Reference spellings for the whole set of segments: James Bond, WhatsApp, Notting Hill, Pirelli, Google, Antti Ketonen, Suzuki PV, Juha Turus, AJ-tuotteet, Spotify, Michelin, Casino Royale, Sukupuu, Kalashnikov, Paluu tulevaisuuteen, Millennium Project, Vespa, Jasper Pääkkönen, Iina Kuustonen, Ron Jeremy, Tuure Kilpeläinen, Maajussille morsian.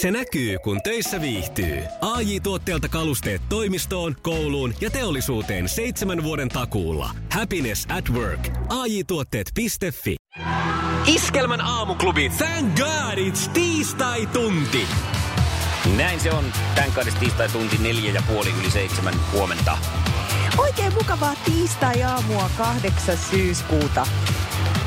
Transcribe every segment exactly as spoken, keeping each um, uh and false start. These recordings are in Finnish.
Se näkyy, kun töissä viihtyy. A J-tuotteelta kalusteet toimistoon, kouluun ja teollisuuteen seitsemän vuoden takuulla. Happiness at work. A J tuotteet piste fi. Iskelmän aamuklubi. Thank God it's tiistai-tunti. Näin se on. Thank God it's tiistai-tunti neljä ja puoli yli seitsemän huomenta. Oikein mukavaa tiistai-aamua kahdeksas syyskuuta.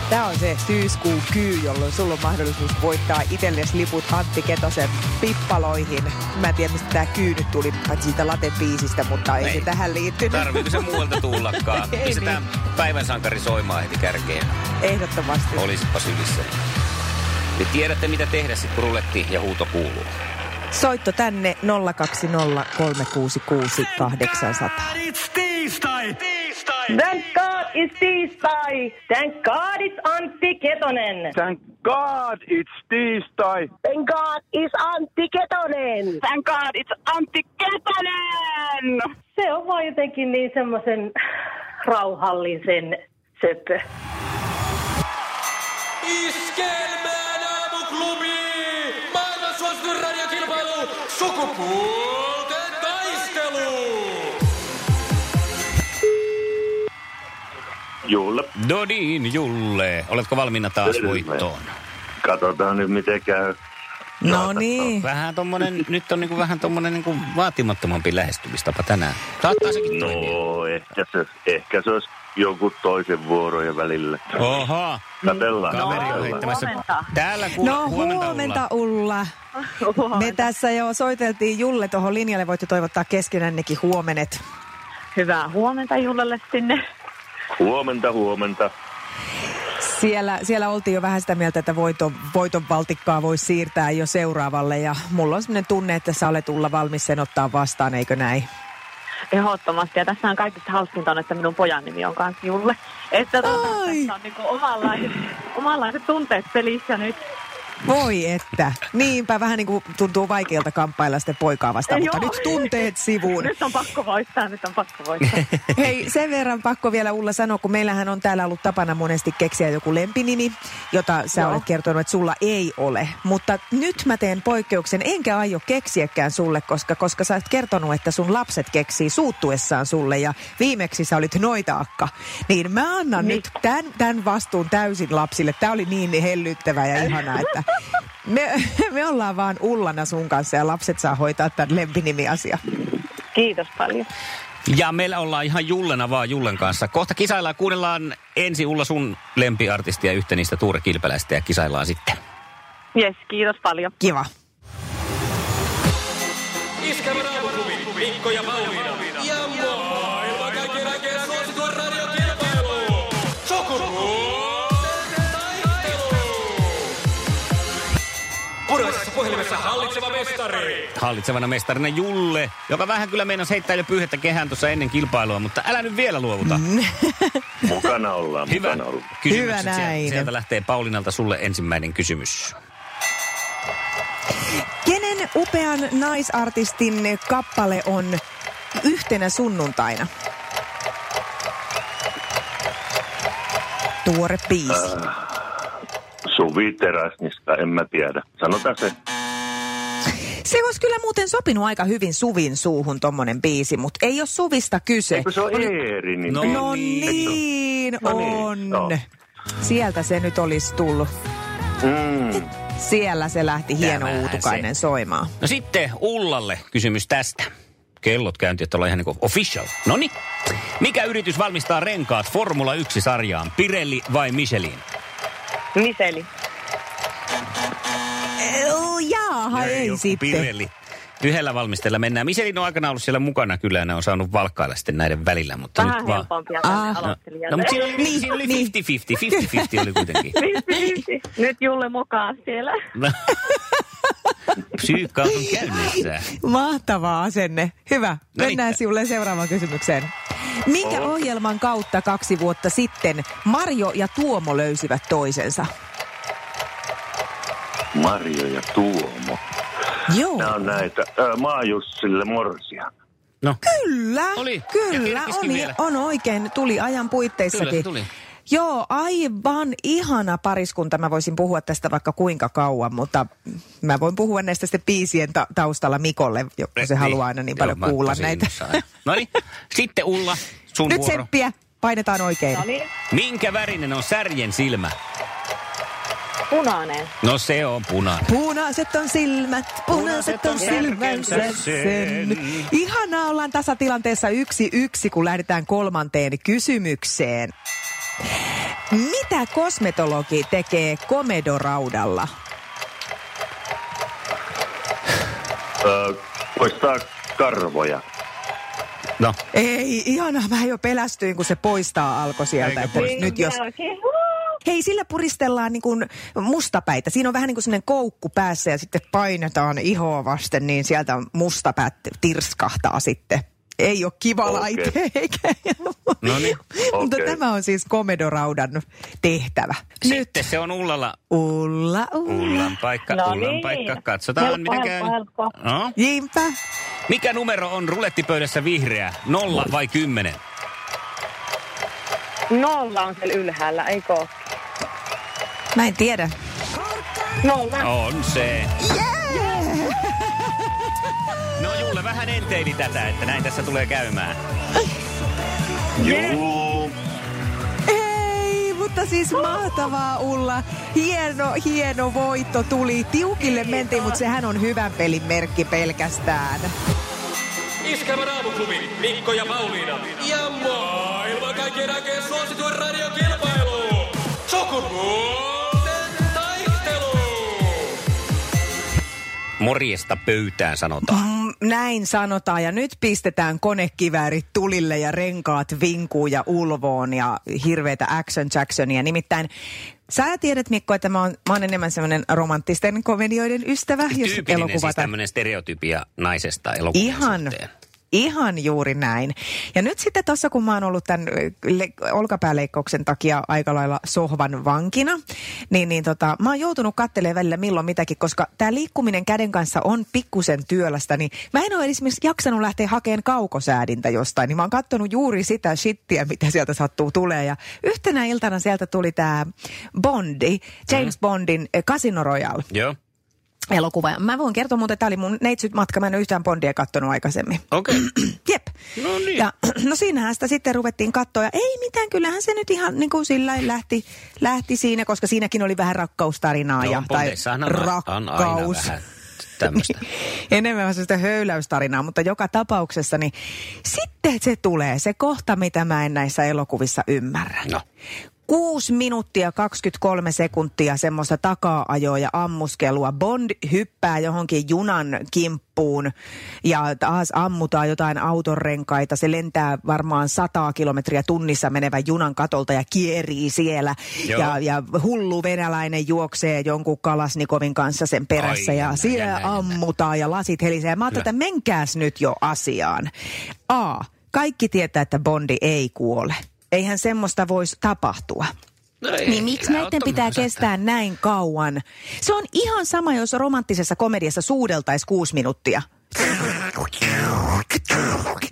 Tämä on se syyskuun kyy, jolloin sulla on mahdollisuus voittaa itsellesi liput Antti Ketosen pippaloihin. Mä en tiedä, mistä tämä kyy nyt tuli, paitsi siitä latebiisistä, mutta ei, ei se tähän liittynyt. Tarviiko se muualta tullakaan? Pistetään niin. Päivän sankari soimaan heti kärkeen. Ehdottomasti. Olisipa sylissä. Te tiedätte, mitä tehdä, sit kun ruletti ja huuto kuuluu. Soitto tänne nolla kaksi nolla kolme kuusi kuusi kahdeksan nolla nolla. Tiistai! Tiistai! Thank God it's tiistai! Thank God it's Antti Ketonen! Thank God it's tiistai! Thank God it's Antti Ketonen! Thank God it's Antti Ketonen! Se on vaan jotenkin niin semmoisen rauhallisen söpö. Iskelmään aamuklubi! Maailman suosituin radiokilpailu! Sukupuolten taistelu! Julle. No niin, Julle. Oletko valmiina taas voittoon? Katsotaan nyt, miten käy. No niin. Vähän tommonen, nyt on niinku vähän tommonen niinku vaatimattomampi lähestymistapa tänään. Saattaa sekin toimia. No, ehkä se, ehkä se olisi joku toisen vuorojen välillä. Oha. Katsellaan. No, huomenta. Täällä kuule, no, huomenta, huomenta Ulla. Ulla. Me tässä jo soiteltiin Julle tuohon linjalle. Voitte toivottaa keskenännekin huomenet. Hyvää huomenta Jullelle sinne. Huomenta, huomenta. Siellä, siellä oltiin jo vähän sitä mieltä, että voiton, voiton valtikkaa voi siirtää jo seuraavalle. Ja mulla on sellainen tunne, että sä olet Ulla valmis sen ottaa vastaan, eikö näin? Ehdottomasti. Ja tässä on kaikista hauskinta on, että minun pojan nimi on kanssa Julle. Että tuota, tässä on niin kuin omanlaiset, omanlaiset tunteet pelissä nyt. Voi että. Niinpä vähän niin kuin tuntuu vaikealta kamppailla sitten poikaa vastaan, mutta nyt tunteet sivuun. Nyt on pakko voittaa, nyt on pakko voittaa. Hei, sen verran pakko vielä Ulla sanoa, kun meillähän on täällä ollut tapana monesti keksiä joku lempinimi, jota sä Joo. olet kertonut, että sulla ei ole. Mutta nyt mä teen poikkeuksen, enkä aio keksiäkään sulle, koska, koska sä oot kertonut, että sun lapset keksii suuttuessaan sulle ja viimeksi sä olit noitaakka. Niin mä annan niin. nyt tämän, tämän vastuun täysin lapsille. Tää oli niin hellyttävää ja ihanaa, että... Me, me ollaan vaan Ullana sun kanssa ja lapset saa hoitaa tämän lempinimiasia. Kiitos paljon. Ja meillä ollaan ihan Jullena vaan Jullen kanssa. Kohta kisaillaan, kuunnellaan ensi Ulla sun lempiartistia yhtä niistä Tuure Kilpeläistä ja kisaillaan sitten. Jes, kiitos paljon. Kiva. Iskävä raamuklubi, Mikko ja Pauliina. Ja maailman kaikkien aikeen suosituen radiokilpailuun. Sukupuu! Puraisessa puhelimessa hallitseva mestari. Hallitsevana mestarina Julle, joka vähän kyllä meinas heittää jo pyyhettä kehään tuossa ennen kilpailua, mutta älä nyt vielä luovuta. Mukana ollaan, Hyvä. mukana ollaan. Hyvä näin. Sieltä lähtee Pauliinalta sulle ensimmäinen kysymys. Kenen upean naisartistin kappale on yhtenä sunnuntaina? Tuore biisi. Äh. Suvi Teräsnistä, en mä tiedä. Sanotaan se. Se olisi kyllä muuten sopinut aika hyvin Suvin suuhun tommonen biisi, mutta ei ole Suvista kyse. Eikö se ole Eeri? Niin no, no niin, on. No niin, no. Sieltä se nyt olisi tullut. Mm. Siellä se lähti hieno Tämähän uutukainen se. soimaan. No sitten Ullalle kysymys tästä. Kellot käynti, että ollaan ihan niin official. Noniin. Mikä yritys valmistaa renkaat Formula yksi-sarjaan? Pirelli vai Michelin? Miseli. Oh, jaaha, ei, ei sitten. Pirelli. Yhdellä valmistella mennään. Michelin on aikana ollut siellä mukana kyllä ja ne on saanut valkkailla sitten näiden välillä. Mutta vähän nyt vaan... ah. no, no, mutta siinä oli, niin, siinä oli niin. viisikymmentä viisikymmentä. viisikymmentä viisikymmentä oli kuitenkin. viisikymmentä viisikymmentä. Nyt Julle mokaa siellä. Psyykka on käynnissä. Mahtava asenne. Hyvä. No mennään sinulle seuraavaan kysymykseen. Minkä ohjelman kautta kaksi vuotta sitten Marjo ja Tuomo löysivät toisensa? Marjo ja Tuomo. Joo. Nämä on näitä. Äh, Maajussille morsian. No. Kyllä. Oli. Kyllä, oli. On oikein. Tuli ajan puitteissakin. Kyllä, tuli. Joo, aivan ihana pariskunta. Mä voisin puhua tästä vaikka kuinka kauan, mutta mä voin puhua näistä sitten biisien ta- taustalla Mikolle, kun se niin, haluaa aina niin paljon joo, kuulla näitä. No niin, sitten Ulla, sun nyt vuoro. Nyt seppiä, painetaan oikein. No niin. Minkä värinen on särjen silmä? Punainen. No se on punainen. Punaiset on silmät, punaiset on silmänsä sen. Ihanaa, ollaan tasatilanteessa yksi yksi, kun lähdetään kolmanteen kysymykseen. Mitä kosmetologi tekee komedoraudalla? Öö, poistaa karvoja. No. Ei, ihanaa, mä jo pelästyin, kun se poistaa alkoi sieltä. Että poistaa. Nyt jos... Hei, sillä puristellaan niin kuin mustapäitä. Siinä on vähän niin kuin sellainen koukku päässä ja sitten painetaan ihoa vasten, niin sieltä mustapäät tirskahtaa sitten. Ei ole kiva okay. laite eikä. No niin. Mutta okay. tämä on siis komedoraudan tehtävä. Nyt. Sitten se on Ullalla. Ulla, Ulla. Ullan paikka, no Ullan niin. paikka. Katsotaan, helppo, mitä käy. Helppo, helppo. No. Jimpä. Mikä numero on rulettipöydässä vihreä? Nolla vai kymmenen? Nolla on siellä ylhäällä, eikö ole? Mä en tiedä. Nolla. On se. Yeah! No Julle, vähän enteili tätä, että näin tässä tulee käymään. Juu. Ei, mutta siis mahtavaa Ulla. Hieno, hieno voitto tuli. Tiukille mentiin, mutta sehän on hyvän pelin merkki pelkästään. Iskävä Raamuklubi, Mikko ja Pauliina. Ja maailman kaikkien aikeen suosituen radiokilpailu. Sukupuolten taistelu. Morjesta pöytään sanotaan. Mm, näin sanotaan ja nyt pistetään konekiväärit tulille ja renkaat vinkuun ja ulvoon ja hirveitä action Jacksonia. Nimittäin sä tiedät, Mikko, että mä oon, mä oon enemmän semmoinen romanttisten komedioiden ystävä. Tyypillinen jos siis tämmöinen stereotypia naisesta elokuvan Ihan. suhteen. Ihan juuri näin. Ja nyt sitten tuossa, kun mä oon ollut tämän le- olkapääleikkauksen takia aika lailla sohvan vankina, niin, niin tota, mä oon joutunut katselemaan välillä milloin mitäkin, koska tää liikkuminen käden kanssa on pikkusen työlästä, niin mä en ole esimerkiksi jaksanut lähteä hakemaan kaukosäädintä jostain, niin mä oon katsonut juuri sitä shittiä, mitä sieltä sattuu tulee. Ja yhtenä iltana sieltä tuli tää Bondi, James mm. Bondin Casino Royale. Joo. Elokuva. Mä voin kertoa muuten, että tää oli mun neitsyt matka. Mä en ole yhtään Bondia kattonut aikaisemmin. Okei. Okay. Jep. No niin. Ja no siinähän sitä sitten ruvettiin katsoa. Ja ei mitään, kyllähän se nyt ihan niin kuin sillä lähti, lähti siinä, koska siinäkin oli vähän rakkaustarinaa. No, ja, tai rakkaus. Aina tämmöistä. Enemmän sitä höyläystarinaa, mutta joka tapauksessa, niin sitten se tulee se kohta, mitä mä en näissä elokuvissa ymmärrä. No. Kuusi minuuttia, kaksikymmentäkolme sekuntia semmoista takaa-ajoa ja ammuskelua. Bond hyppää johonkin junan kimppuun ja taas ammutaan jotain autonrenkaita. Se lentää varmaan sataa kilometriä tunnissa menevän junan katolta ja kierii siellä. Ja, ja hullu venäläinen juoksee jonkun Kalashnikovin kanssa sen perässä. Ai, ja siellä jännä, jännä. ammutaan ja lasit helisee. Mä ajattelin, että menkääs nyt jo asiaan. A. Kaikki tietää, että Bondi ei kuole. Eihän semmoista voisi tapahtua. No ei, niin miksi näiden pitää kestää näin kauan? Se on ihan sama, jos romanttisessa komediassa suudeltaisi kuusi minuuttia.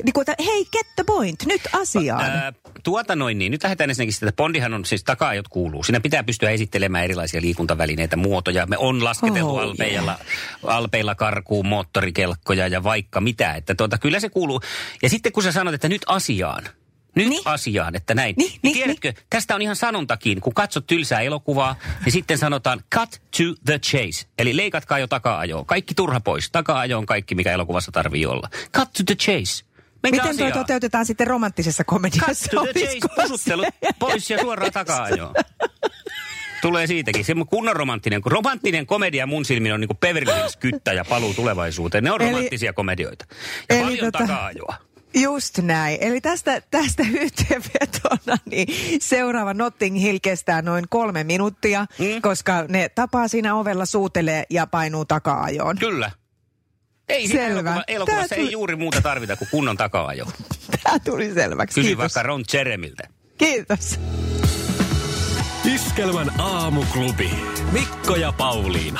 Niin kuin, hei, get the point, nyt asiaan. Ää, tuota noin niin, nyt lähdetään ensinnäkin sitä, että Bondihan on siis taka-ajot kuuluu. Siinä pitää pystyä esittelemään erilaisia liikuntavälineitä, muotoja. Me on lasketeltu oh, alpeilla, yeah. alpeilla karkuun, moottorikelkkoja ja vaikka mitä. Että tuota, kyllä se kuuluu. Ja sitten kun sä sanot, että nyt asiaan. Nyt niin. asiaan, että näin. Niin, niin, niin tiedätkö, niin. tästä on ihan sanontakin, kun katsot tylsää elokuvaa, niin sitten sanotaan cut to the chase. Eli leikatkaa jo taka-ajoon. Kaikki turha pois. Taka-ajo on kaikki, mikä elokuvassa tarvii olla. Cut to the chase. Menkää miten asiaan. Tuo toteutetaan sitten romanttisessa komediassa? Cut to the chase, pusuttelut pois ja suoraan taka-ajoon. Tulee siitäkin. Se kunnon romanttinen. Romanttinen komedia mun silmin on niin kuin Beverly Hills Kyttä ja Paluu tulevaisuuteen. Ne on eli, romanttisia komedioita. Ja eli paljon tota... taka-ajoa. Just näin. Eli tästä, tästä yhteenvetona niin seuraava Notting Hill kestää noin kolme minuuttia, mm. koska ne tapaa siinä ovella, suutelee ja painuu taka-ajoon. Kyllä. Ei siinä elokuva, elokuvassa tuli... ei juuri muuta tarvita kuin kunnon taka-ajo. Tämä tuli selväksi. Kysy kiitos. Vaikka Ron Jeremiltä. Kiitos. Iskelmän aamuklubi. Mikko ja Pauliina.